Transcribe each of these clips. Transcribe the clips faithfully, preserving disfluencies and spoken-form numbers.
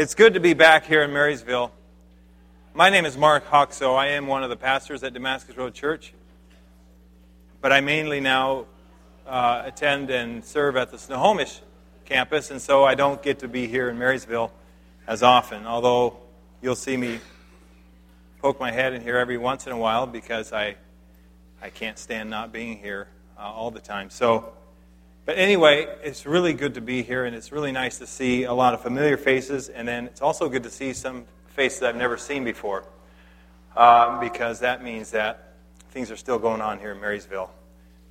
It's good to be back here in Marysville. My name is Mark Hoxo. I am one of the pastors at Damascus Road Church, but I mainly now uh, attend and serve at the Snohomish campus, and so I don't get to be here in Marysville as often, although you'll see me poke my head in here every once in a while because I I can't stand not being here uh, all the time. So, but anyway, it's really good to be here, and it's really nice to see a lot of familiar faces, and then it's also good to see some faces I've never seen before um, because that means that things are still going on here in Marysville,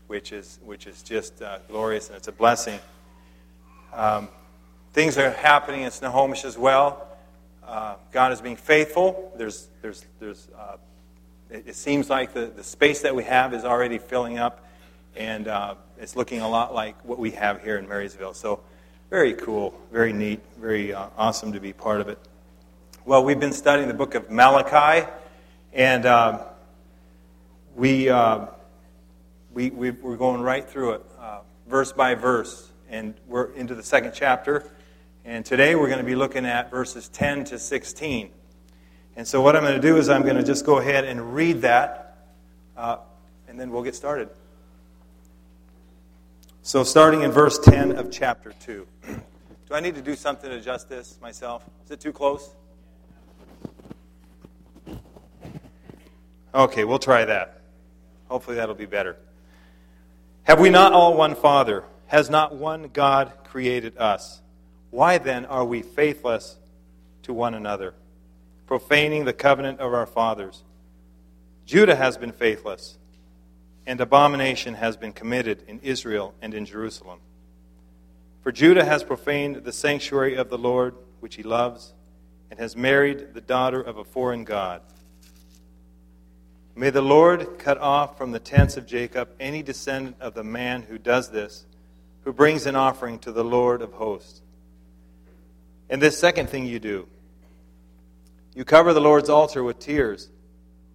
which is which is just uh, glorious, and it's a blessing. Um, things are happening in Snohomish as well. Uh, God is being faithful. There's, there's, there's. Uh, it, it seems like the, the space that we have is already filling up, and uh, it's looking a lot like what we have here in Marysville. So, very cool, very neat, very uh, awesome to be part of it. Well, we've been studying the book of Malachi, and uh, we uh, we we we're going right through it, uh, verse by verse, and we're into the second chapter. And today we're going to be looking at verses ten to sixteen. And so what I'm going to do is I'm going to just go ahead and read that, uh, and then we'll get started. So starting in verse ten of chapter two. Do I need to do something to adjust this myself? Is it too close? Okay, we'll try that. Hopefully that'll be better. Have we not all one Father? Has not one God created us? Why then are we faithless to one another, profaning the covenant of our fathers? Judah has been faithless, and abomination has been committed in Israel and in Jerusalem. For Judah has profaned the sanctuary of the Lord, which he loves, and has married the daughter of a foreign god. May the Lord cut off from the tents of Jacob any descendant of the man who does this, who brings an offering to the Lord of hosts. And this second thing you do, you cover the Lord's altar with tears,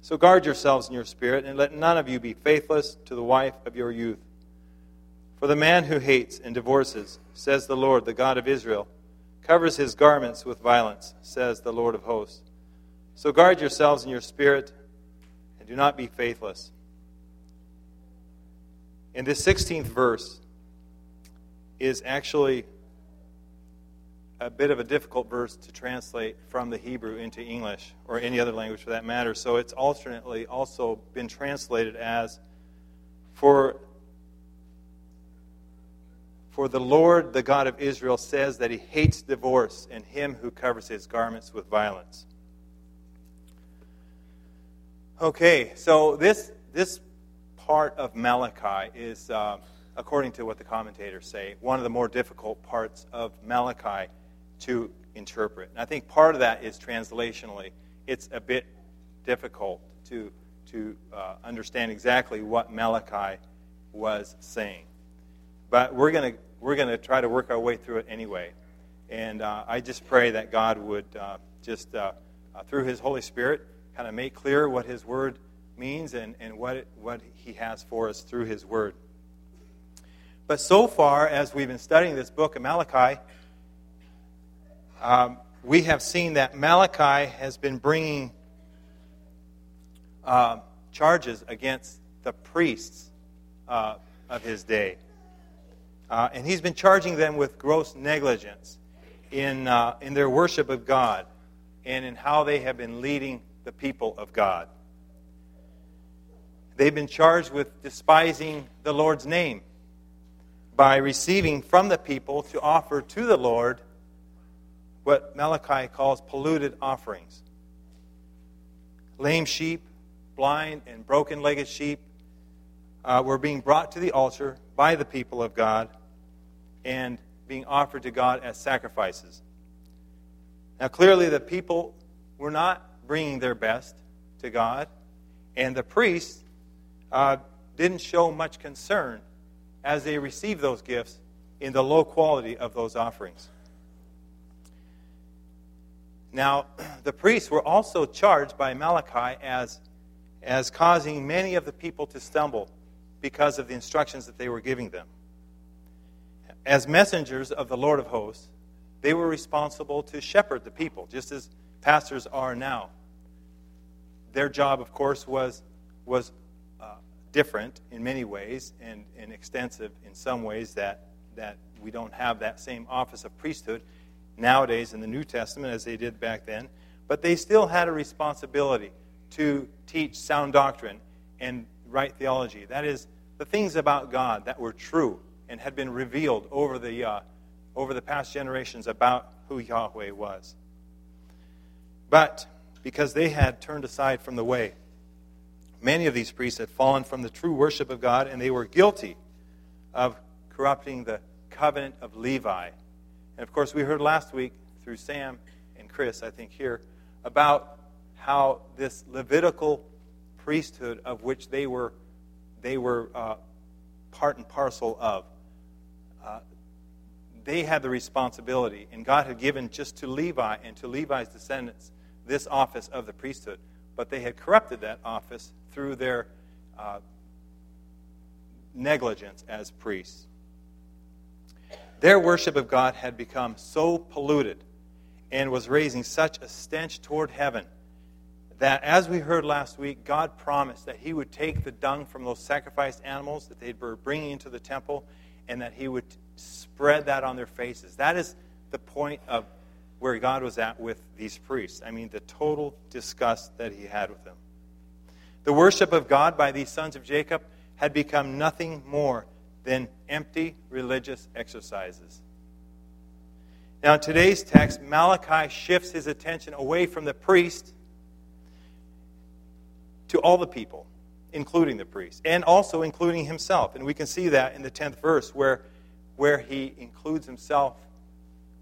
So guard yourselves in your spirit, and let none of you be faithless to the wife of your youth. For the man who hates and divorces, says the Lord, the God of Israel, covers his garments with violence, says the Lord of hosts. So guard yourselves in your spirit, and do not be faithless. In this sixteenth verse is actually a bit of a difficult verse to translate from the Hebrew into English, or any other language for that matter. So it's alternately also been translated as, for, for the Lord, the God of Israel, says that he hates divorce and him who covers his garments with violence. Okay, so this this part of Malachi is, uh, according to what the commentators say, one of the more difficult parts of Malachi to interpret. And I think part of that is translationally. It's a bit difficult to to uh, understand exactly what Malachi was saying, but we're gonna we're gonna try to work our way through it anyway. And uh, I just pray that God would uh, just uh, uh, through His Holy Spirit kind of make clear what His Word means and and what it, what He has for us through His Word. But so far, as we've been studying this book of Malachi, Um, we have seen that Malachi has been bringing uh, charges against the priests uh, of his day. Uh, and he's been charging them with gross negligence in uh, in their worship of God and in how they have been leading the people of God. They've been charged with despising the Lord's name by receiving from the people to offer to the Lord what Malachi calls polluted offerings. Lame sheep, blind and broken-legged sheep uh, were being brought to the altar by the people of God and being offered to God as sacrifices. Now clearly the people were not bringing their best to God, and the priests uh, didn't show much concern as they received those gifts in the low quality of those offerings. Now, the priests were also charged by Malachi as, as causing many of the people to stumble because of the instructions that they were giving them. As messengers of the Lord of hosts, they were responsible to shepherd the people, just as pastors are now. Their job, of course, was was uh, different in many ways and, and extensive in some ways that, that we don't have that same office of priesthood nowadays in the New Testament as they did back then. But they still had a responsibility to teach sound doctrine and right theology. That is, the things about God that were true and had been revealed over the uh, over the past generations about who Yahweh was. But because they had turned aside from the way, many of these priests had fallen from the true worship of God, and they were guilty of corrupting the covenant of Levi. And, of course, we heard last week through Sam and Chris, I think, here, about how this Levitical priesthood of which they were they were uh, part and parcel of, uh, they had the responsibility, and God had given just to Levi and to Levi's descendants this office of the priesthood, but they had corrupted that office through their uh, negligence as priests. Their worship of God had become so polluted and was raising such a stench toward heaven that, as we heard last week, God promised that he would take the dung from those sacrificed animals that they were bringing into the temple and that he would spread that on their faces. That is the point of where God was at with these priests. I mean, the total disgust that he had with them. The worship of God by these sons of Jacob had become nothing more than empty religious exercises. Now, in today's text, Malachi shifts his attention away from the priest to all the people, including the priest, and also including himself. And we can see that in the tenth verse, where, where he includes himself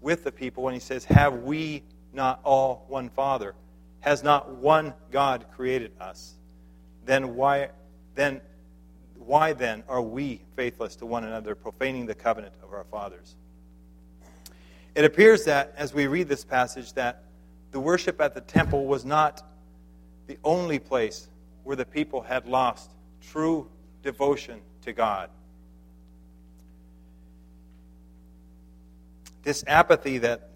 with the people when he says, "Have we not all one Father? Has not one God created us? Then why then Why then are we faithless to one another, profaning the covenant of our fathers?" It appears that, as we read this passage, that the worship at the temple was not the only place where the people had lost true devotion to God. This apathy that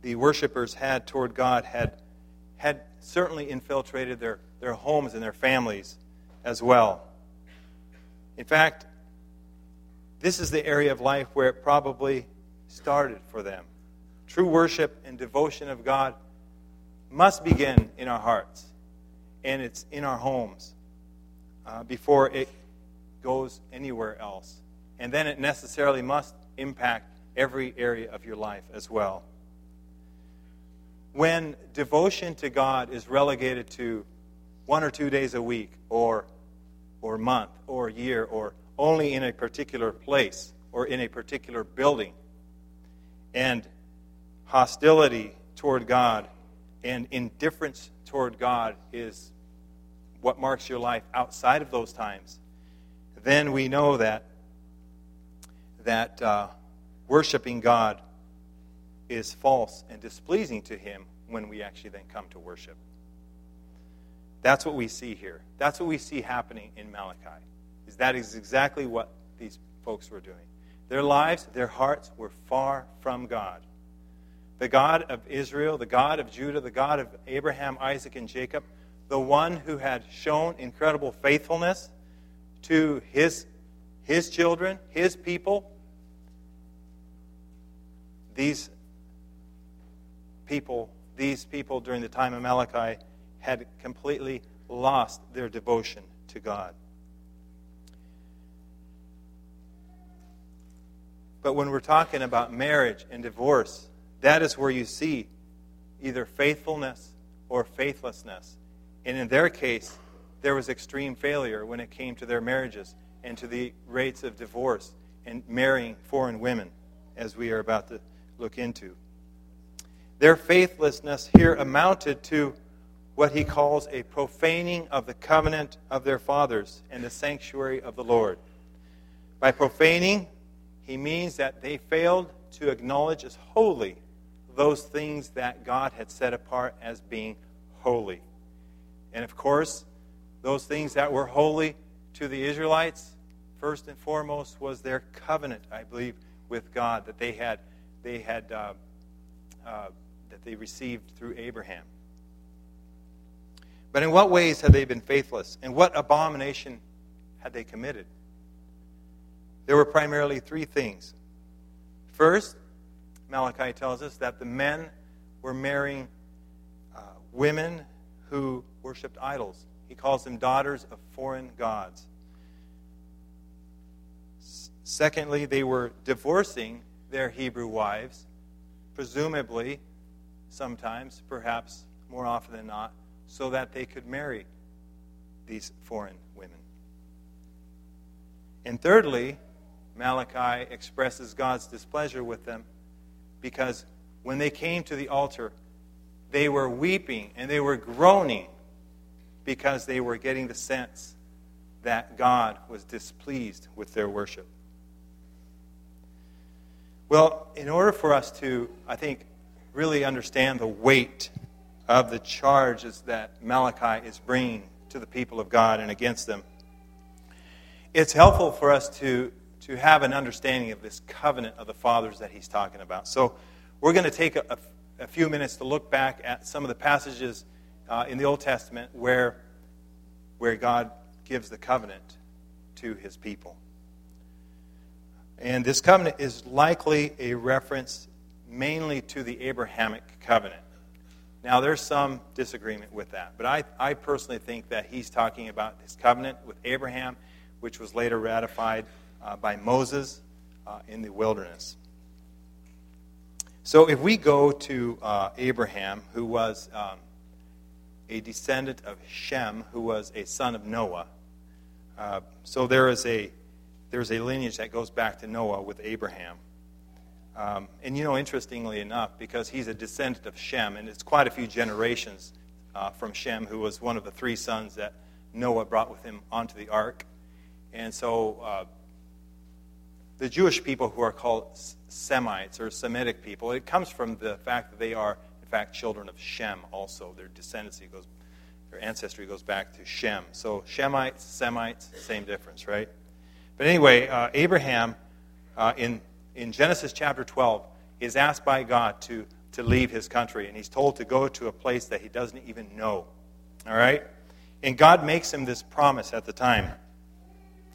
the worshipers had toward God had, had certainly infiltrated their, their homes and their families as well. In fact, this is the area of life where it probably started for them. True worship and devotion of God must begin in our hearts, and it's in our homes uh, before it goes anywhere else. And then it necessarily must impact every area of your life as well. When devotion to God is relegated to one or two days a week, or or month, or year, or only in a particular place, or in a particular building, and hostility toward God and indifference toward God is what marks your life outside of those times, then we know that that uh, worshiping God is false and displeasing to him when we actually then come to worship. That's what we see here. That's what we see happening in Malachi. Is that is exactly what these folks were doing. Their lives, their hearts were far from God. The God of Israel, the God of Judah, the God of Abraham, Isaac, and Jacob, the one who had shown incredible faithfulness to his, his children, his people, these people, these people during the time of Malachi had completely lost their devotion to God. But when we're talking about marriage and divorce, that is where you see either faithfulness or faithlessness. And in their case, there was extreme failure when it came to their marriages and to the rates of divorce and marrying foreign women, as we are about to look into. Their faithlessness here amounted to what he calls a profaning of the covenant of their fathers and the sanctuary of the Lord. By profaning, he means that they failed to acknowledge as holy those things that God had set apart as being holy. And of course, those things that were holy to the Israelites, first and foremost, was their covenant, I believe, with God that they had, they had, uh, uh, that they received through Abraham. But in what ways had they been faithless, and what abomination had they committed? There were primarily three things. First, Malachi tells us that the men were marrying uh, women who worshipped idols. He calls them daughters of foreign gods. S- secondly, they were divorcing their Hebrew wives, presumably, sometimes, perhaps more often than not, so that they could marry these foreign women. And thirdly, Malachi expresses God's displeasure with them because when they came to the altar, they were weeping and they were groaning because they were getting the sense that God was displeased with their worship. Well, in order for us to, I think, really understand the weight of the charges that Malachi is bringing to the people of God and against them, it's helpful for us to to have an understanding of this covenant of the fathers that he's talking about. So we're going to take a, a, a few minutes to look back at some of the passages uh, in the Old Testament where, where God gives the covenant to his people. And this covenant is likely a reference mainly to the Abrahamic covenant. Now, there's some disagreement with that, but I, I personally think that he's talking about his covenant with Abraham, which was later ratified Uh, by Moses uh, in the wilderness. So if we go to uh, Abraham, who was um, a descendant of Shem, who was a son of Noah. Uh, so there is a there's a lineage that goes back to Noah with Abraham. Um, and you know, interestingly enough, because he's a descendant of Shem, and it's quite a few generations uh, from Shem, who was one of the three sons that Noah brought with him onto the ark. And so Uh, The Jewish people who are called Semites or Semitic people, it comes from the fact that they are, in fact, children of Shem also. Their descendancy goes, their ancestry goes back to Shem. So Shemites, Semites, same difference, right? But anyway, uh, Abraham, uh, in in Genesis chapter twelve, is asked by God to, to leave his country, and he's told to go to a place that he doesn't even know, all right? And God makes him this promise at the time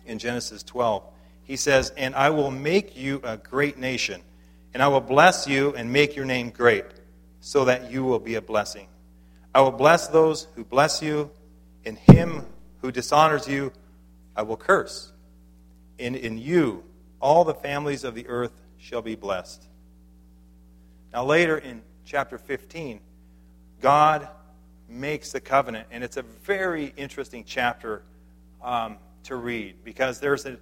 in Genesis twelve. He says, "And I will make you a great nation, and I will bless you and make your name great, so that you will be a blessing. I will bless those who bless you, and him who dishonors you I will curse. And in you all the families of the earth shall be blessed." Now later in chapter fifteen, God makes the covenant, and it's a very interesting chapter um, to read, because there's a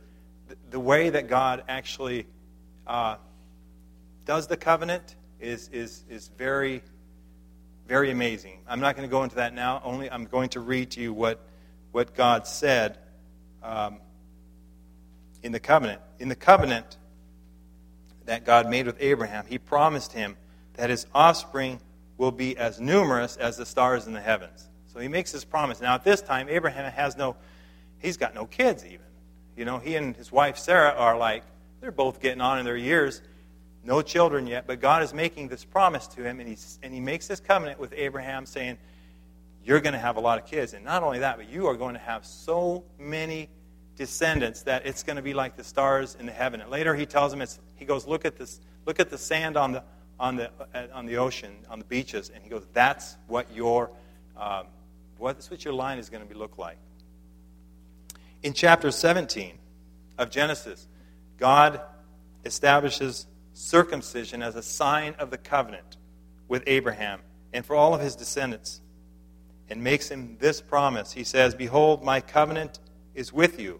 the way that God actually uh, does the covenant is is is very, very amazing. I'm not going to go into that now. Only I'm going to read to you what what God said um, in the covenant. In the covenant that God made with Abraham, he promised him that his offspring will be as numerous as the stars in the heavens. So he makes this promise. Now at this time, Abraham has no, he's got no kids even. You know, he and his wife Sarah are like, they're both getting on in their years, no children yet, but God is making this promise to him, and he, and he makes this covenant with Abraham saying, you're going to have a lot of kids, and not only that, but you are going to have so many descendants that it's going to be like the stars in the heaven. And later he tells him, it's, he goes, look at this, look at the sand on the on the on the ocean, on the beaches, and he goes, that's what your um, what, that's what your line is going to be look like. In chapter seventeen of Genesis, God establishes circumcision as a sign of the covenant with Abraham and for all of his descendants, and makes him this promise. He says, "Behold, my covenant is with you,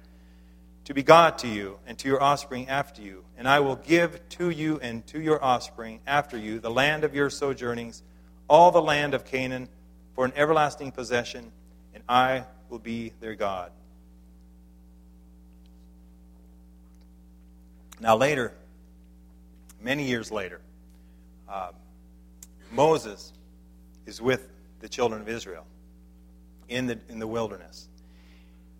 to be God to you and to your offspring after you. And I will give to you and to your offspring after you the land of your sojournings, all the land of Canaan, for an everlasting possession, and I will be their God. Now later, many years later, uh, Moses is with the children of Israel in the in the wilderness,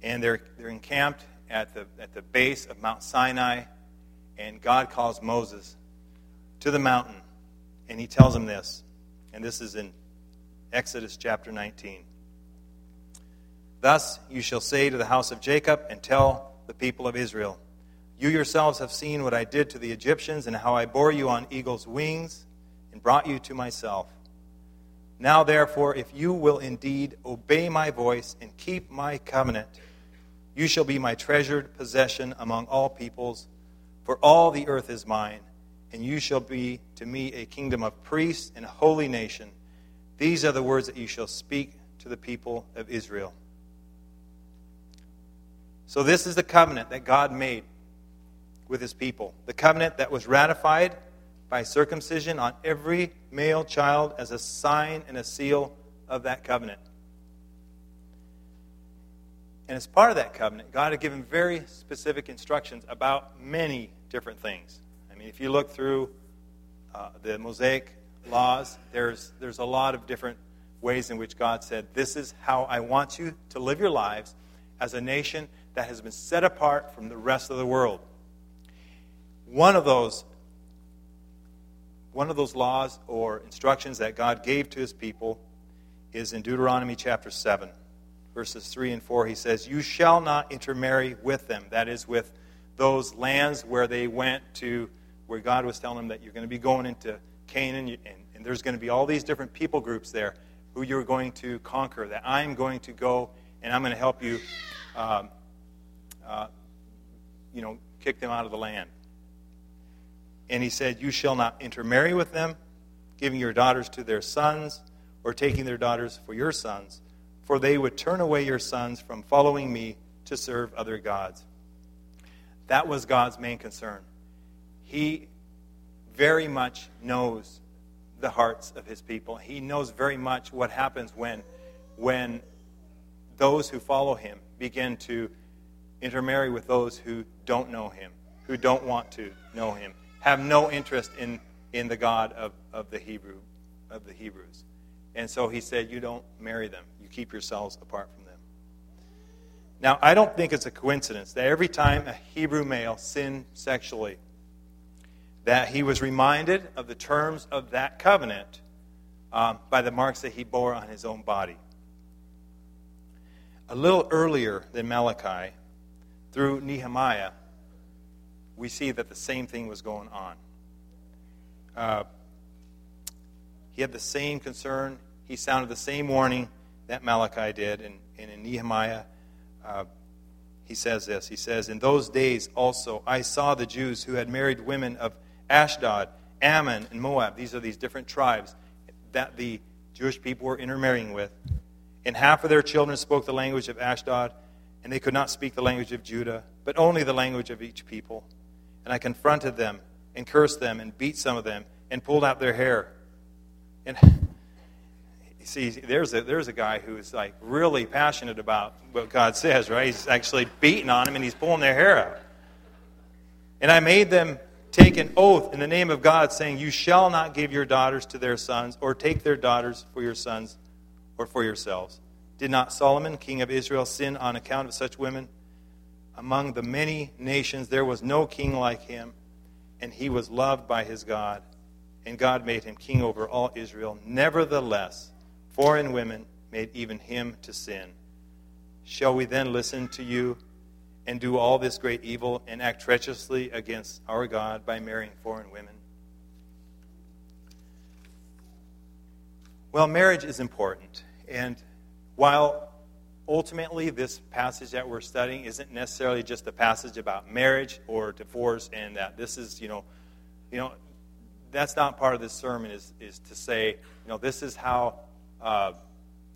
and they're they're encamped at the at the base of Mount Sinai, and God calls Moses to the mountain, and he tells him this, and this is in Exodus chapter nineteen. Thus you shall say to the house of Jacob and tell the people of Israel, you yourselves have seen what I did to the Egyptians and how I bore you on eagle's wings and brought you to myself. Now, therefore, if you will indeed obey my voice and keep my covenant, you shall be my treasured possession among all peoples, for all the earth is mine, and you shall be to me a kingdom of priests and a holy nation. These are the words that you shall speak to the people of Israel. So this is the covenant that God made with his people, the covenant that was ratified by circumcision on every male child as a sign and a seal of that covenant. And as part of that covenant, God had given very specific instructions about many different things. I mean, if you look through uh, the Mosaic laws, there's there's a lot of different ways in which God said, this is how I want you to live your lives as a nation that has been set apart from the rest of the world. One of those, one of those laws or instructions that God gave to his people is in Deuteronomy chapter seven, verses three and four. He says, you shall not intermarry with them. That is, with those lands where they went to, where God was telling them that you're going to be going into Canaan, and, and there's going to be all these different people groups there who you're going to conquer, that I'm going to go and I'm going to help you, um, uh, you know, kick them out of the land. And he said, you shall not intermarry with them, giving your daughters to their sons, or taking their daughters for your sons, for they would turn away your sons from following me to serve other gods. That was God's main concern. He very much knows the hearts of his people. He knows very much what happens when, when those who follow him begin to intermarry with those who don't know him, who don't want to know him, have no interest in, in the God of, of the Hebrew, of the Hebrews. And so he said, you don't marry them. You keep yourselves apart from them. Now, I don't think it's a coincidence that every time a Hebrew male sinned sexually, that he was reminded of the terms of that covenant um, by the marks that he bore on his own body. A little earlier than Malachi, through Nehemiah, we see that the same thing was going on. Uh, he had the same concern. He sounded the same warning that Malachi did. And, and in Nehemiah, uh, he says this. He says, in those days also I saw the Jews who had married women of Ashdod, Ammon, and Moab. These are these different tribes that the Jewish people were intermarrying with. And half of their children spoke the language of Ashdod, and they could not speak the language of Judah, but only the language of each people. And I confronted them, and cursed them, and beat some of them, and pulled out their hair. And you see, there's a, there's a guy who is like really passionate about what God says, right? He's actually beating on them, and he's pulling their hair out. And I made them take an oath in the name of God, saying, you shall not give your daughters to their sons, or take their daughters for your sons, or for yourselves. Did not Solomon, king of Israel, sin on account of such women? Among the many nations there was no king like him, and he was loved by his God, and God made him king over all Israel. Nevertheless, foreign women made even him to sin. Shall we then listen to you and do all this great evil and act treacherously against our God by marrying foreign women? Well, marriage is important. And while ultimately this passage that we're studying isn't necessarily just a passage about marriage or divorce, and that this is, you know, you know, that's not part of this sermon is, is to say, you know, this is how, uh,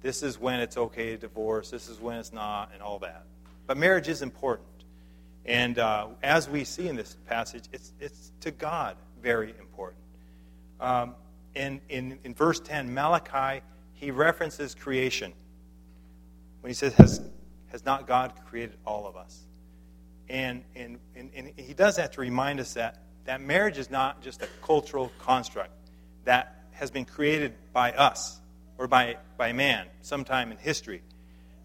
this is when it's okay to divorce, this is when it's not, and all that. But marriage is important. And uh, as we see in this passage, it's it's to God very important. Um, and in, in verse ten, Malachi, he references creation when he says, has has not God created all of us? And, and, and, and he does that to remind us that, that marriage is not just a cultural construct that has been created by us or by, by man sometime in history.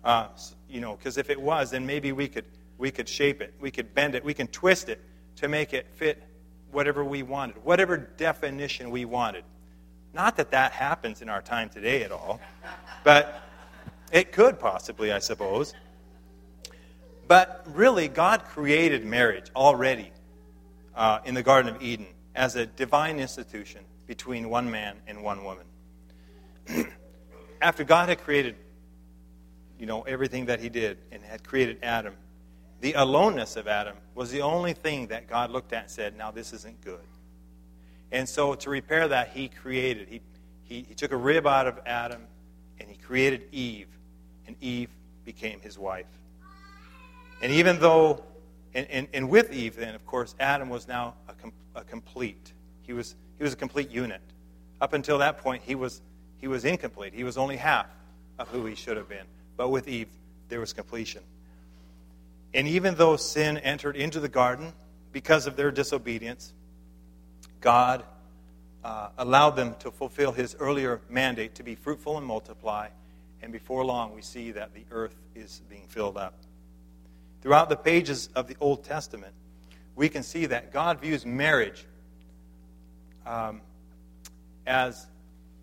Uh, you know, because if it was, then maybe we could we could shape it, we could bend it, we can twist it to make it fit whatever we wanted, whatever definition we wanted. Not that that happens in our time today at all, but it could possibly, I suppose. But really, God created marriage already uh, in the Garden of Eden as a divine institution between one man and one woman. After God had created, you know, everything that he did and had created Adam, the aloneness of Adam was the only thing that God looked at and said, now this isn't good. And so to repair that, he created. He, he he took a rib out of Adam, and he created Eve. And Eve became his wife. And even though, and, and, and with Eve then, of course, Adam was now a, com, a complete. He was he was a complete unit. Up until that point, he was he was incomplete. He was only half of who he should have been. But with Eve, there was completion. And even though sin entered into the garden because of their disobedience, God uh, allowed them to fulfill his earlier mandate to be fruitful and multiply. And before long, we see that the earth is being filled up. Throughout the pages of the Old Testament, we can see that God views marriage um, as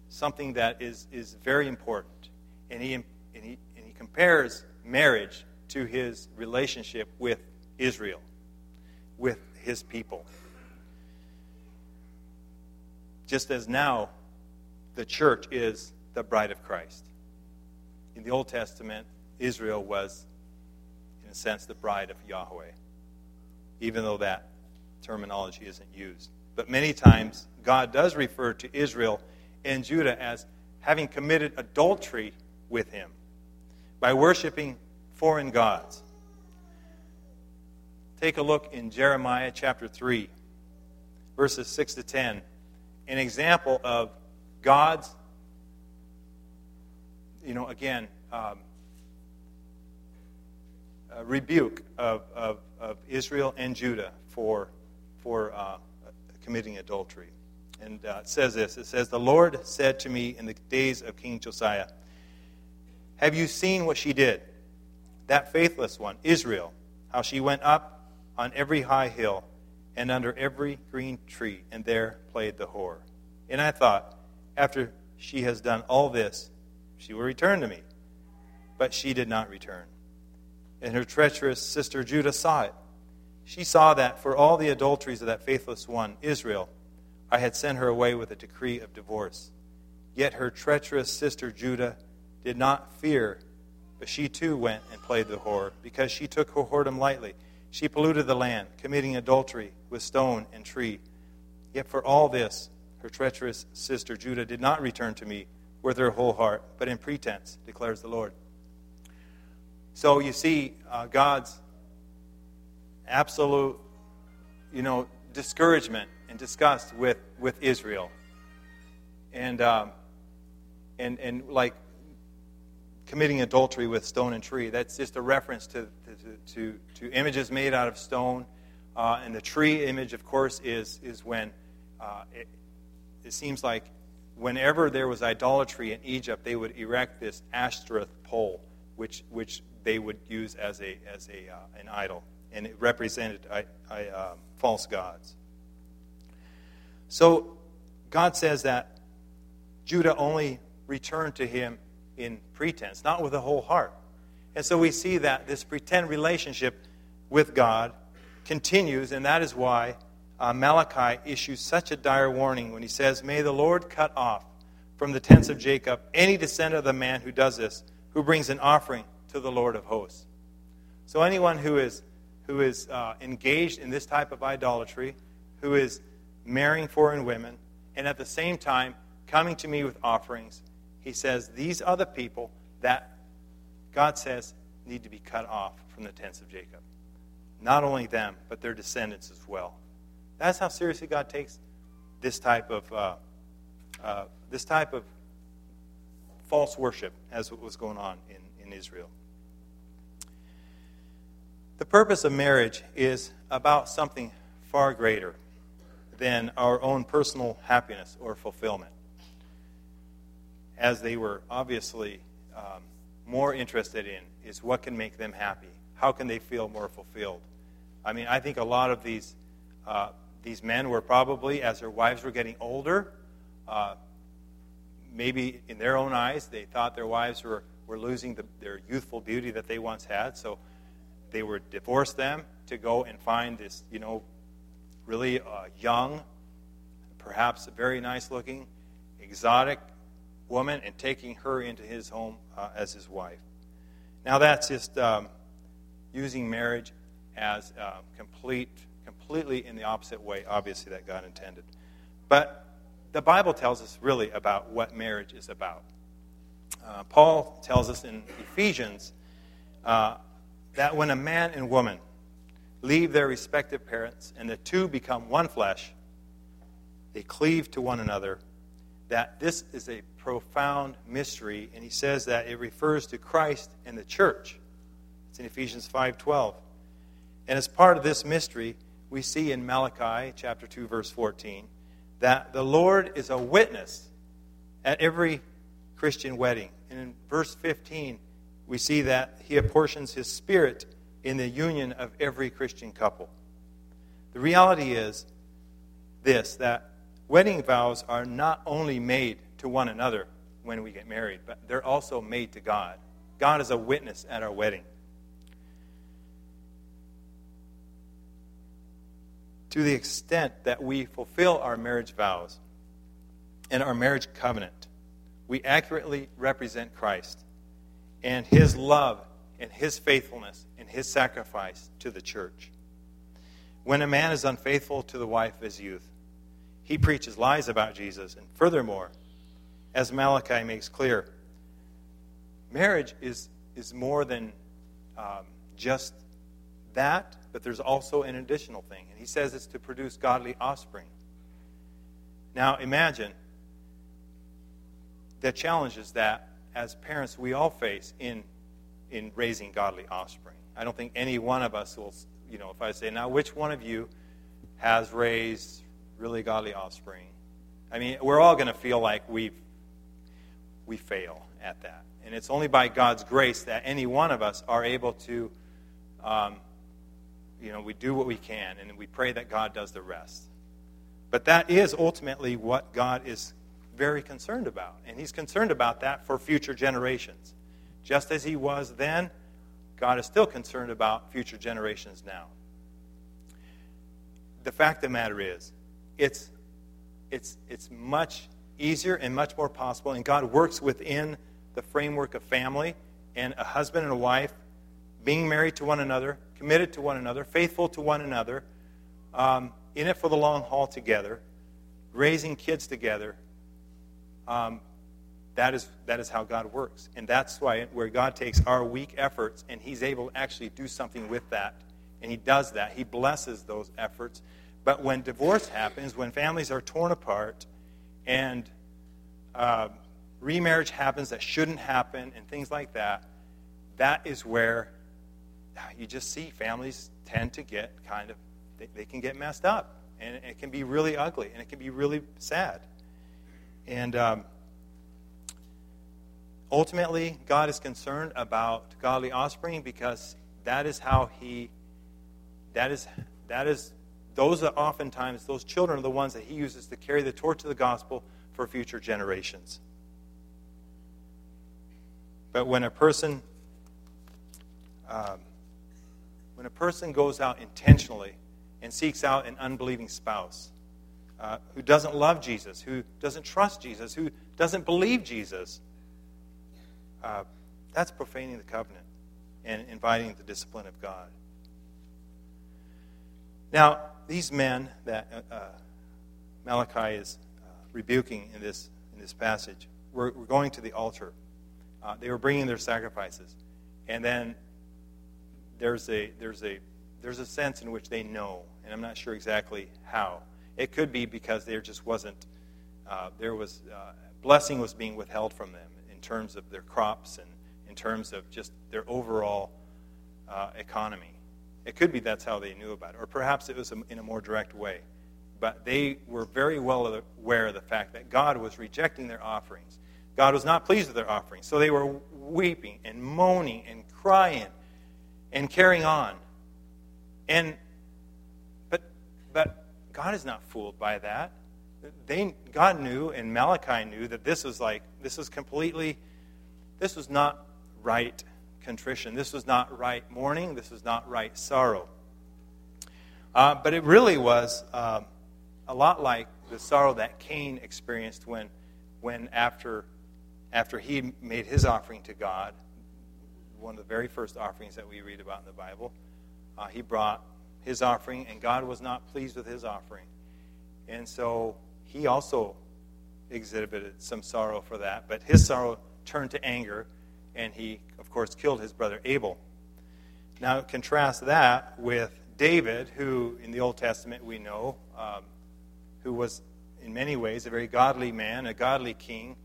something that is, is very important. And he, and, he, and he compares marriage to his relationship with Israel, with his people. Just as now, the church is the bride of Christ. In the Old Testament, Israel was, in a sense, the bride of Yahweh, even though that terminology isn't used. But many times, God does refer to Israel and Judah as having committed adultery with him by worshiping foreign gods. Take a look in Jeremiah chapter three, verses six to ten. An example of God's, you know, again, um, rebuke of, of, of Israel and Judah for for uh, committing adultery. And uh, it says this. It says, "The Lord said to me in the days of King Josiah, have you seen what she did, that faithless one, Israel, how she went up on every high hill and under every green tree, and there played the whore. And I thought, after she has done all this, she will return to me. But she did not return. And her treacherous sister Judah saw it. She saw that for all the adulteries of that faithless one, Israel, I had sent her away with a decree of divorce. Yet her treacherous sister Judah did not fear, but she too went and played the whore, because she took her whoredom lightly. She polluted the land, committing adultery with stone and tree. Yet for all this, her treacherous sister Judah did not return to me with her whole heart, but in pretense, declares the Lord." So you see uh, God's absolute, you know, discouragement and disgust with, with Israel, and um, and and like committing adultery with stone and tree. That's just a reference to to, to, to images made out of stone. Uh, and the tree image, of course, is is when uh, it, it seems like whenever there was idolatry in Egypt, they would erect this Ashtoreth pole, which which they would use as a as a uh, an idol, and it represented I, I, uh, false gods. So God says that Judah only returned to him in pretense, not with a whole heart. And so we see that this pretend relationship with God continues, and that is why uh, Malachi issues such a dire warning when he says, "May the Lord cut off from the tents of Jacob, any descendant of the man who does this, who brings an offering to the Lord of hosts. So anyone who is who is uh, engaged in this type of idolatry, who is marrying foreign women, and at the same time coming to me with offerings, he says, these are the people that God says need to be cut off from the tents of Jacob. Not only them, but their descendants as well. That's how seriously God takes this type of uh, uh, this type of false worship as what was going on in, in Israel. The purpose of marriage is about something far greater than our own personal happiness or fulfillment, as they were obviously um, more interested in is what can make them happy. How can they feel more fulfilled? I mean, I think a lot of these uh, these men were probably, as their wives were getting older, uh, maybe in their own eyes, they thought their wives were, were losing the, their youthful beauty that they once had, so they would divorce them to go and find this, you know, really uh, young, perhaps very nice-looking, exotic woman, and taking her into his home uh, as his wife. Now that's just um, using marriage as uh, complete, completely in the opposite way, obviously, that God intended. But the Bible tells us really about what marriage is about. Uh, Paul tells us in Ephesians uh, that when a man and woman leave their respective parents and the two become one flesh, they cleave to one another, that this is a profound mystery, and he says that it refers to Christ and the church. It's in Ephesians five twelve. And as part of this mystery, we see in Malachi chapter two, verse fourteen, that the Lord is a witness at every Christian wedding. And in verse fifteen, we see that he apportions his spirit in the union of every Christian couple. The reality is this, that wedding vows are not only made to one another when we get married, but they're also made to God. God is a witness at our wedding. To the extent that we fulfill our marriage vows and our marriage covenant, we accurately represent Christ and his love and his faithfulness and his sacrifice to the church. When a man is unfaithful to the wife of his youth, he preaches lies about Jesus. And furthermore, as Malachi makes clear, marriage is, is more than um, just that, but there's also an additional thing. And he says it's to produce godly offspring. Now imagine the challenges that, as parents, we all face in in raising godly offspring. I don't think any one of us will, you know, if I say, now which one of you has raised really godly offspring? I mean, we're all going to feel like we we fail at that. And it's only by God's grace that any one of us are able to, um, you know, we do what we can, and we pray that God does the rest. But that is ultimately what God is very concerned about. And he's concerned about that for future generations. Just as he was then, God is still concerned about future generations now. The fact of the matter is, It's it's it's much easier and much more possible, and God works within the framework of family and a husband and a wife being married to one another, committed to one another, faithful to one another, um, in it for the long haul together, raising kids together. Um, that is that is how God works, and that's why where God takes our weak efforts and he's able to actually do something with that, and he does that. He blesses those efforts. But when divorce happens, when families are torn apart and uh, remarriage happens that shouldn't happen and things like that, that is where you just see families tend to get kind of, they, they can get messed up. And it can be really ugly and it can be really sad. And um, ultimately, God is concerned about godly offspring because that is how he, that is, that is, Those are oftentimes, those children are the ones that he uses to carry the torch of the gospel for future generations. But when a person, um, when a person goes out intentionally and seeks out an unbelieving spouse uh, who doesn't love Jesus, who doesn't trust Jesus, who doesn't believe Jesus, uh, that's profaning the covenant and inviting the discipline of God. Now, these men that uh, Malachi is uh, rebuking in this in this passage were, were going to the altar. Uh, they were bringing their sacrifices, and then there's a there's a there's a sense in which they know, and I'm not sure exactly how. It could be because there just wasn't uh, there was uh, blessing was being withheld from them in terms of their crops and in terms of just their overall uh, economy. It could be that's how they knew about it, or perhaps it was in a more direct way. But they were very well aware of the fact that God was rejecting their offerings. God was not pleased with their offerings. So they were weeping and moaning and crying and carrying on. And but but God is not fooled by that. They God knew, and Malachi knew, that this was like this was completely this was not right. Contrition. This was not right mourning. This was not right sorrow. Uh, but it really was um, a lot like the sorrow that Cain experienced when, when after, after he made his offering to God, one of the very first offerings that we read about in the Bible, uh, he brought his offering, and God was not pleased with his offering, and so he also exhibited some sorrow for that. But his sorrow turned to anger. And he, of course, killed his brother Abel. Now, contrast that with David, who in the Old Testament we know, um, who was in many ways a very godly man, a godly king,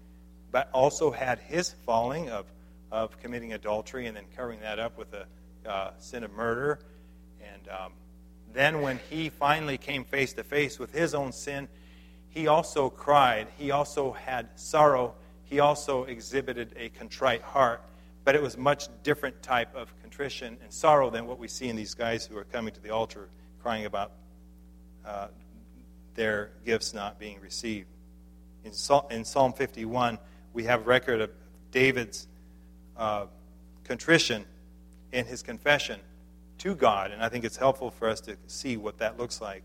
but also had his falling of, of committing adultery and then covering that up with a uh, sin of murder. And um, then when he finally came face to face with his own sin, he also cried. He also had sorrow. He also exhibited a contrite heart, but it was a much different type of contrition and sorrow than what we see in these guys who are coming to the altar crying about uh, their gifts not being received. In, Sol- in Psalm fifty-one, we have record of David's uh, contrition and his confession to God, and I think it's helpful for us to see what that looks like,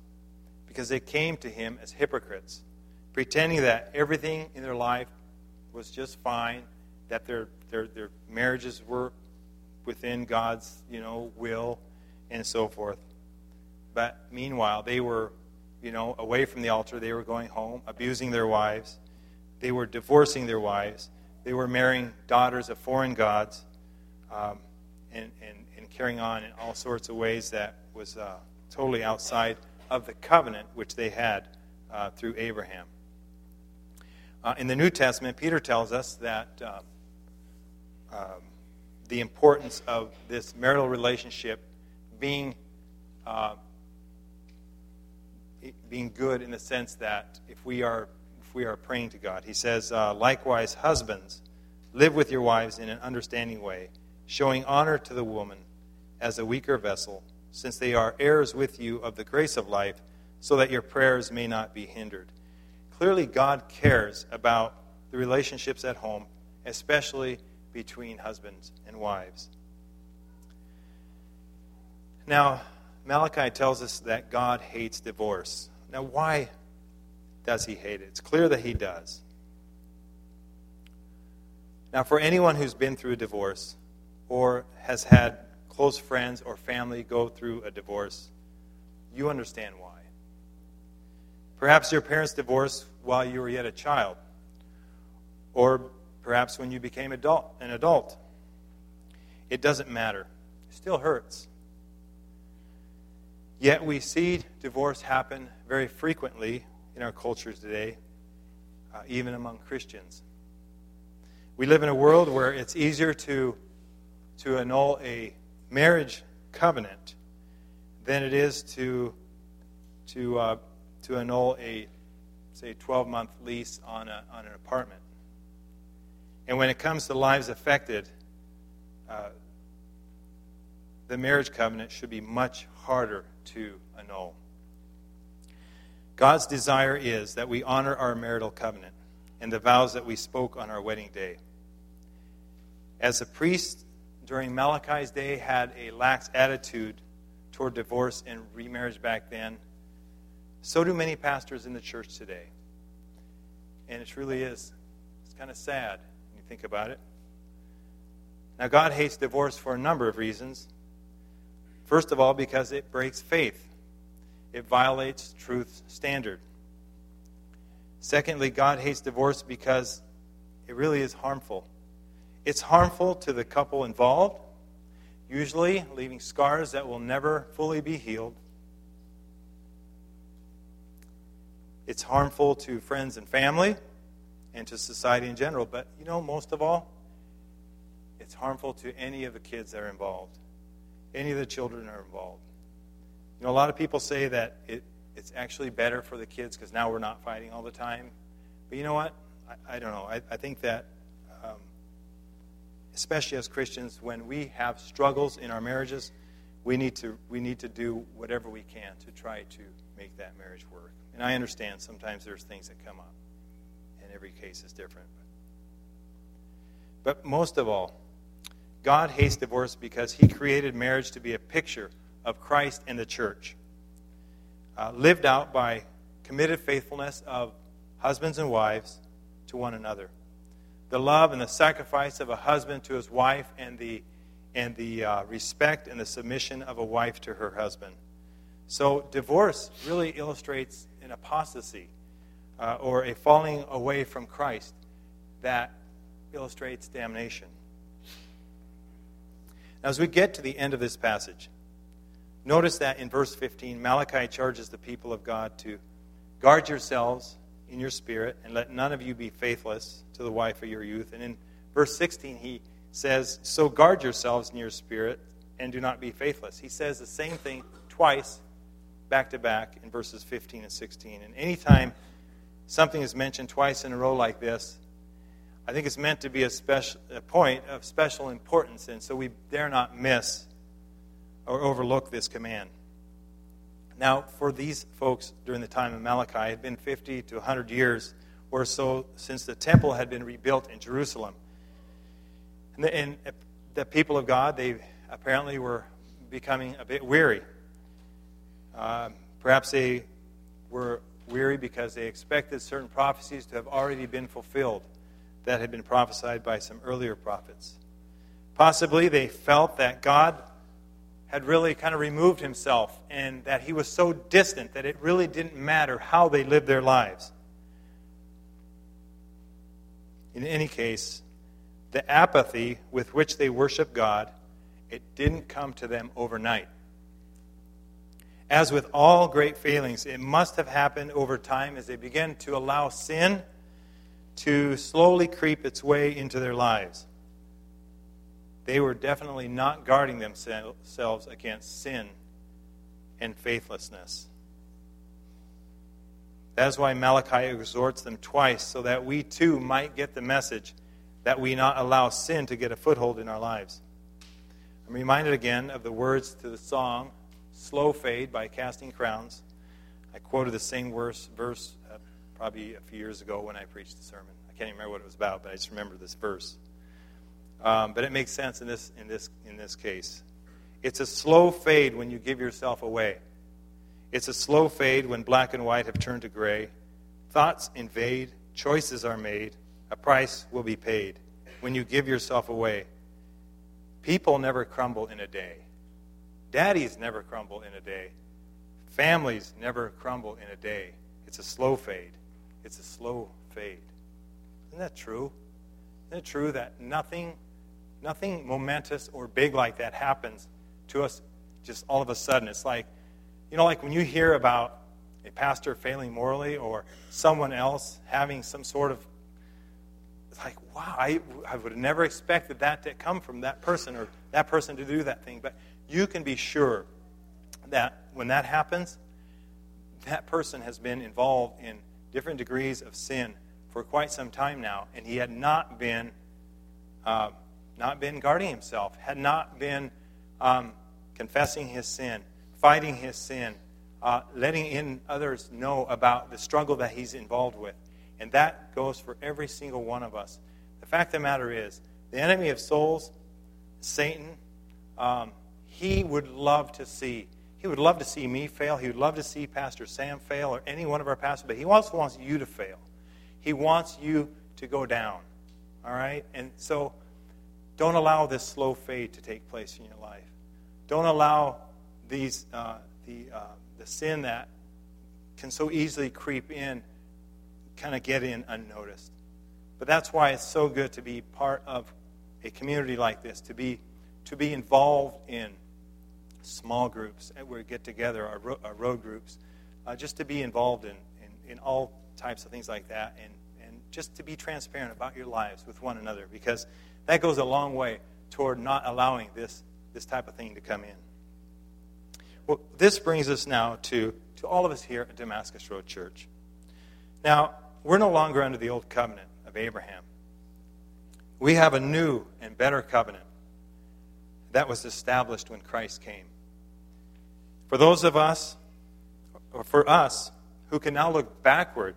because they came to him as hypocrites, pretending that everything in their life was just fine, that their their their marriages were within God's, you know, will and so forth. But meanwhile, they were, you know, away from the altar. They were going home, abusing their wives. They were divorcing their wives. They were marrying daughters of foreign gods, um, and, and, and carrying on in all sorts of ways that was uh, totally outside of the covenant which they had uh, through Abraham. Uh, in the New Testament, Peter tells us that um, um, the importance of this marital relationship being uh, being good in the sense that if we are if we are praying to God, he says, uh, "Likewise, husbands, live with your wives in an understanding way, showing honor to the woman as a weaker vessel, since they are heirs with you of the grace of life, so that your prayers may not be hindered." Clearly, God cares about the relationships at home, especially between husbands and wives. Now, Malachi tells us that God hates divorce. Now, why does he hate it? It's clear that he does. Now, for anyone who's been through a divorce or has had close friends or family go through a divorce, you understand why. Perhaps your parents divorced while you were yet a child, or perhaps when you became adult, an adult. It doesn't matter. It still hurts. Yet we see divorce happen very frequently in our culture today, uh, even among Christians. We live in a world where it's easier to, to annul a marriage covenant than it is to... to uh, to annul a say, twelve-month lease on, a, on an apartment. And when it comes to lives affected, uh, the marriage covenant should be much harder to annul. God's desire is that we honor our marital covenant and the vows that we spoke on our wedding day. As the priest during Malachi's day had a lax attitude toward divorce and remarriage back then, so do many pastors in the church today. And it truly is. It's kind of sad when you think about it. Now, God hates divorce for a number of reasons. First of all, because it breaks faith. It violates truth's standard. Secondly, God hates divorce because it really is harmful. It's harmful to the couple involved, usually leaving scars that will never fully be healed. It's harmful to friends and family and to society in general. But, you know, most of all, it's harmful to any of the kids that are involved, any of the children that are involved. You know, a lot of people say that it, it's actually better for the kids because now we're not fighting all the time. But you know what? I, I don't know. I, I think that um, especially as Christians, when we have struggles in our marriages, we need to we need to do whatever we can to try to make that marriage work. And I understand sometimes there's things that come up, and every case is different. But most of all, God hates divorce because He created marriage to be a picture of Christ and the church, uh, lived out by committed faithfulness of husbands and wives to one another. The love and the sacrifice of a husband to his wife, and the and the uh, respect and the submission of a wife to her husband. So divorce really illustrates an apostasy uh, or a falling away from Christ that illustrates damnation. Now, as we get to the end of this passage, notice that in verse fifteen, Malachi charges the people of God to guard yourselves in your spirit, and let none of you be faithless to the wife of your youth. And in verse sixteen, he says, so guard yourselves in your spirit and do not be faithless. He says the same thing twice, back to back, in verses fifteen and sixteen. And anytime something is mentioned twice in a row like this, I think it's meant to be a special a point of special importance, and so we dare not miss or overlook this command. Now, for these folks during the time of Malachi, it had been fifty to one hundred years or so since the temple had been rebuilt in Jerusalem. And the, and the people of God, they apparently were becoming a bit weary. Uh, perhaps they were weary because they expected certain prophecies to have already been fulfilled that had been prophesied by some earlier prophets. Possibly they felt that God had really kind of removed himself, and that he was so distant that it really didn't matter how they lived their lives. In any case, the apathy with which they worship God, it didn't come to them overnight. As with all great failings, it must have happened over time as they began to allow sin to slowly creep its way into their lives. They were definitely not guarding themselves against sin and faithlessness. That is why Malachi exhorts them twice, so that we too might get the message that we not allow sin to get a foothold in our lives. I'm reminded again of the words to the song, Slow Fade by Casting Crowns. I quoted the same verse, verse uh, probably a few years ago when I preached the sermon. I can't even remember what it was about, but I just remember this verse. Um, but it makes sense in this in this in this case. It's a slow fade when you give yourself away. It's a slow fade when black and white have turned to gray. Thoughts invade, choices are made, a price will be paid when you give yourself away. People never crumble in a day. Daddies never crumble in a day. Families never crumble in a day. It's a slow fade. It's a slow fade. Isn't that true? Isn't it true that nothing Nothing momentous or big like that happens to us just all of a sudden? It's like, you know, like when you hear about a pastor failing morally or someone else having some sort of, it's like, wow, I, I would have never expected that to come from that person or that person to do that thing. But you can be sure that when that happens, that person has been involved in different degrees of sin for quite some time now, and he had not been uh, not been guarding himself, had not been um, confessing his sin, fighting his sin, uh, letting in others know about the struggle that he's involved with. And that goes for every single one of us. The fact of the matter is, the enemy of souls, Satan, um, he would love to see He would love to see me fail. He would love to see Pastor Sam fail or any one of our pastors, but he also wants you to fail. He wants you to go down, all right? And so don't allow this slow fade to take place in your life. Don't allow these uh, the uh, the sin that can so easily creep in, kind of get in unnoticed. But that's why it's so good to be part of a community like this, to be to be involved in small groups that we get together, our, ro- our road groups, uh, just to be involved in, in, in all types of things like that, and, and just to be transparent about your lives with one another, because that goes a long way toward not allowing this, this type of thing to come in. Well, this brings us now to, to all of us here at Damascus Road Church. Now, we're no longer under the old covenant of Abraham. We have a new and better covenant that was established when Christ came. For those of us, or for us, who can now look backward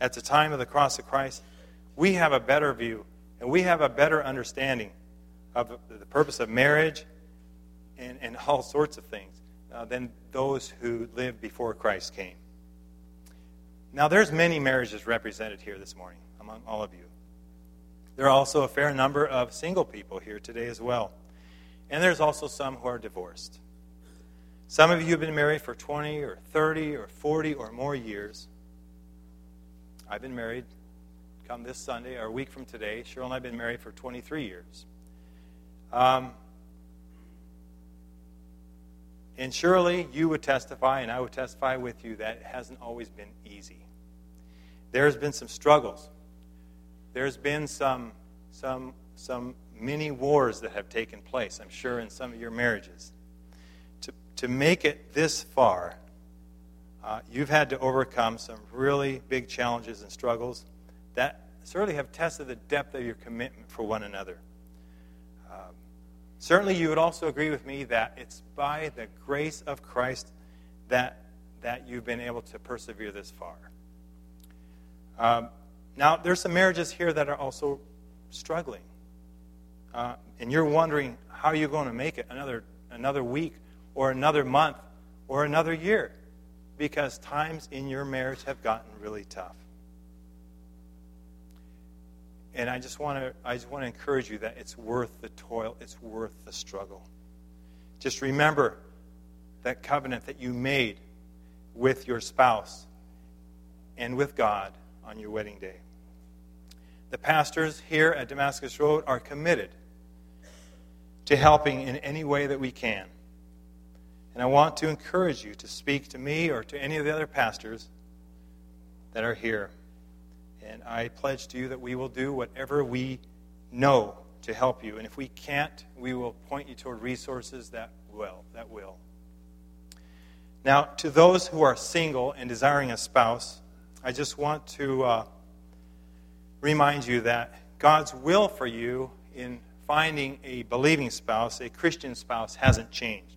at the time of the cross of Christ, we have a better view, and we have a better understanding of the purpose of marriage and, and all sorts of things uh, than those who lived before Christ came. Now, there's many marriages represented here this morning among all of you. There are also a fair number of single people here today as well. And there's also some who are divorced. Some of you have been married for twenty or thirty or forty or more years. I've been married come this Sunday, or a week from today. Cheryl and I have been married for twenty-three years. Um, and surely you would testify, and I would testify with you, that it hasn't always been easy. There's been some struggles. There's been some, some, some, many wars that have taken place, I'm sure, in some of your marriages. To to make it this far, uh, you've had to overcome some really big challenges and struggles that certainly have tested the depth of your commitment for one another. Um, certainly you would also agree with me that it's by the grace of Christ that, that you've been able to persevere this far. Um, now, there's some marriages here that are also struggling. Uh, and you're wondering how you're going to make it another another week or another month or another year, because times in your marriage have gotten really tough. And I just want to I just want to encourage you that it's worth the toil, it's worth the struggle. Just remember that covenant that you made with your spouse and with God on your wedding day. The pastors here at Damascus Road are committed to helping in any way that we can. And I want to encourage you to speak to me or to any of the other pastors that are here. And I pledge to you that we will do whatever we know to help you. And if we can't, we will point you toward resources that will. That will. Now, to those who are single and desiring a spouse, I just want to... Uh, remind you that God's will for you in finding a believing spouse, a Christian spouse, hasn't changed.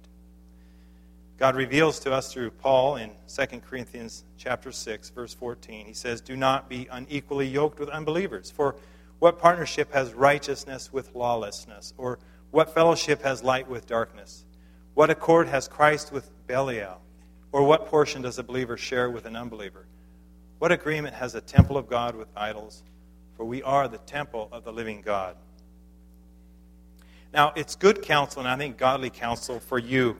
God reveals to us through Paul in Second Corinthians chapter six, verse fourteen. He says, "Do not be unequally yoked with unbelievers. For what partnership has righteousness with lawlessness? Or what fellowship has light with darkness? What accord has Christ with Belial? Or what portion does a believer share with an unbeliever? What agreement has the temple of God with idols? For we are the temple of the living God." Now, it's good counsel, and I think godly counsel for you,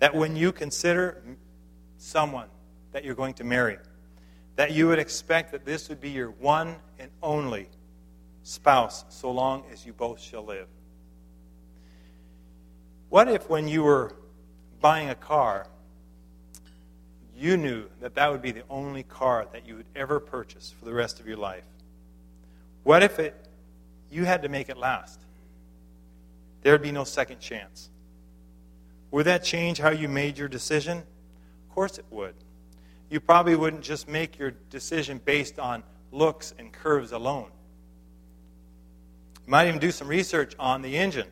that when you consider someone that you're going to marry, that you would expect that this would be your one and only spouse so long as you both shall live. What if when you were buying a car, you knew that that would be the only car that you would ever purchase for the rest of your life? What if it you had to make it last? There would be no second chance. Would that change how you made your decision? Of course it would. you probably wouldn't just make your decision based on looks and curves alone. You might even do some research on the engine,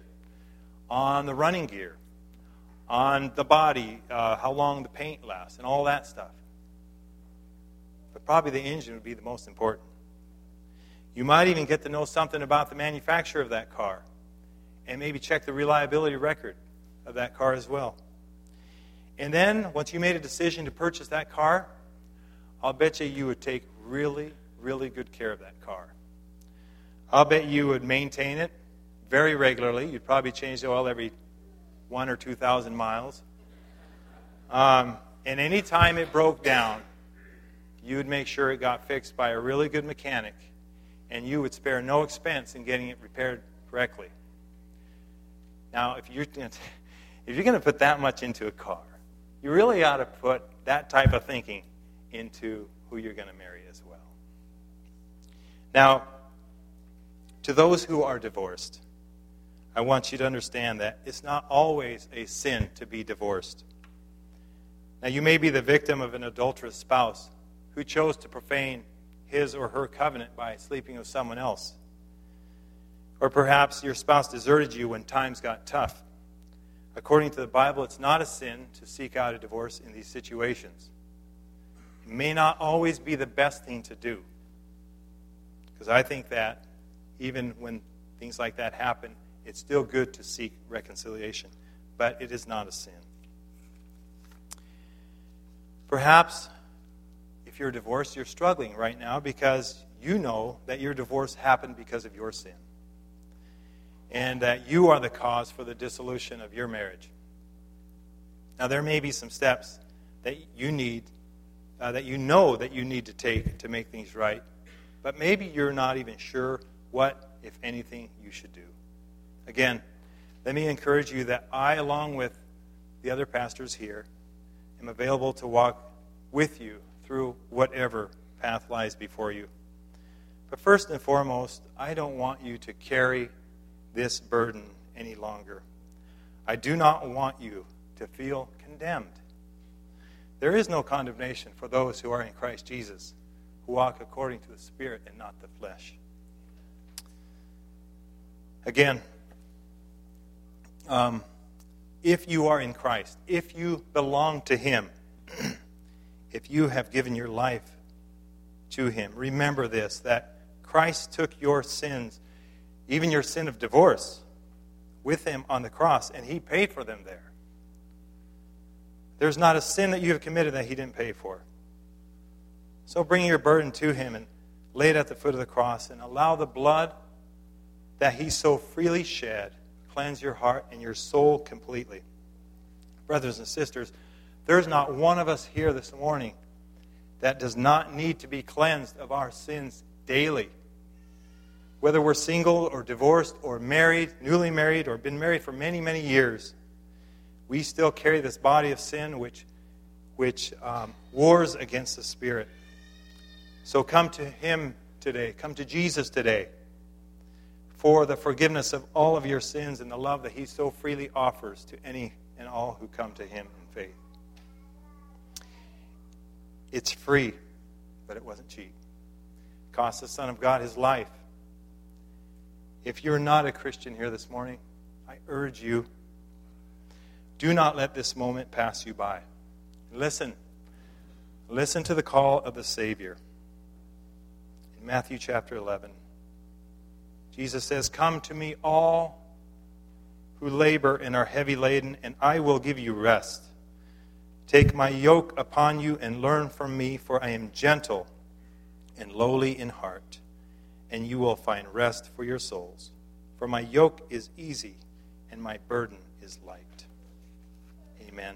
on the running gear, on the body, uh, how long the paint lasts, and all that stuff. But probably the engine would be the most important. You might even get to know something about the manufacturer of that car and maybe check the reliability record of that car as well. And then, once you made a decision to purchase that car, I'll bet you you would take really, really good care of that car. I'll bet you would maintain it very regularly. You'd probably change the oil every one or two thousand miles. Um, and any time it broke down, you would make sure it got fixed by a really good mechanic, and you would spare no expense in getting it repaired correctly. Now, if you're if you're going to put that much into a car, you really ought to put that type of thinking into who you're going to marry as well. Now, to those who are divorced, I want you to understand that it's not always a sin to be divorced. Now, you may be the victim of an adulterous spouse who chose to profane his or her covenant by sleeping with someone else. Or perhaps your spouse deserted you when times got tough. According to the Bible, it's not a sin to seek out a divorce in these situations. It may not always be the best thing to do. Because I think that even when things like that happen, it's still good to seek reconciliation. But it is not a sin. Perhaps if you're divorced, you're struggling right now because you know that your divorce happened because of your sin. And that you are the cause for the dissolution of your marriage. Now, there may be some steps that you need, uh, that you know that you need to take to make things right. But maybe you're not even sure what, if anything, you should do. Again, let me encourage you that I, along with the other pastors here, am available to walk with you through whatever path lies before you. But first and foremost, I don't want you to carry this burden any longer. I do not want you to feel condemned. There is no condemnation for those who are in Christ Jesus, who walk according to the Spirit and not the flesh. Again, um, if you are in Christ, if you belong to Him, if you have given your life to Him, remember this, that Christ took your sins, even your sin of divorce, with Him on the cross, and He paid for them there. There's not a sin that you have committed that He didn't pay for. So bring your burden to Him and lay it at the foot of the cross and allow the blood that He so freely shed cleanse your heart and your soul completely. Brothers and sisters, there's not one of us here this morning that does not need to be cleansed of our sins daily. Whether we're single or divorced or married, newly married or been married for many, many years, we still carry this body of sin which which um, wars against the Spirit. So come to Him today. Come to Jesus today for the forgiveness of all of your sins and the love that He so freely offers to any and all who come to Him in faith. It's free, but it wasn't cheap. It cost the Son of God His life. If you're not a Christian here this morning, I urge you, do not let this moment pass you by. Listen. Listen to the call of the Savior. In Matthew chapter eleven, Jesus says, "Come to me, all who labor and are heavy laden, and I will give you rest. Take my yoke upon you and learn from me, for I am gentle and lowly in heart. And you will find rest for your souls. For my yoke is easy and my burden is light." Amen.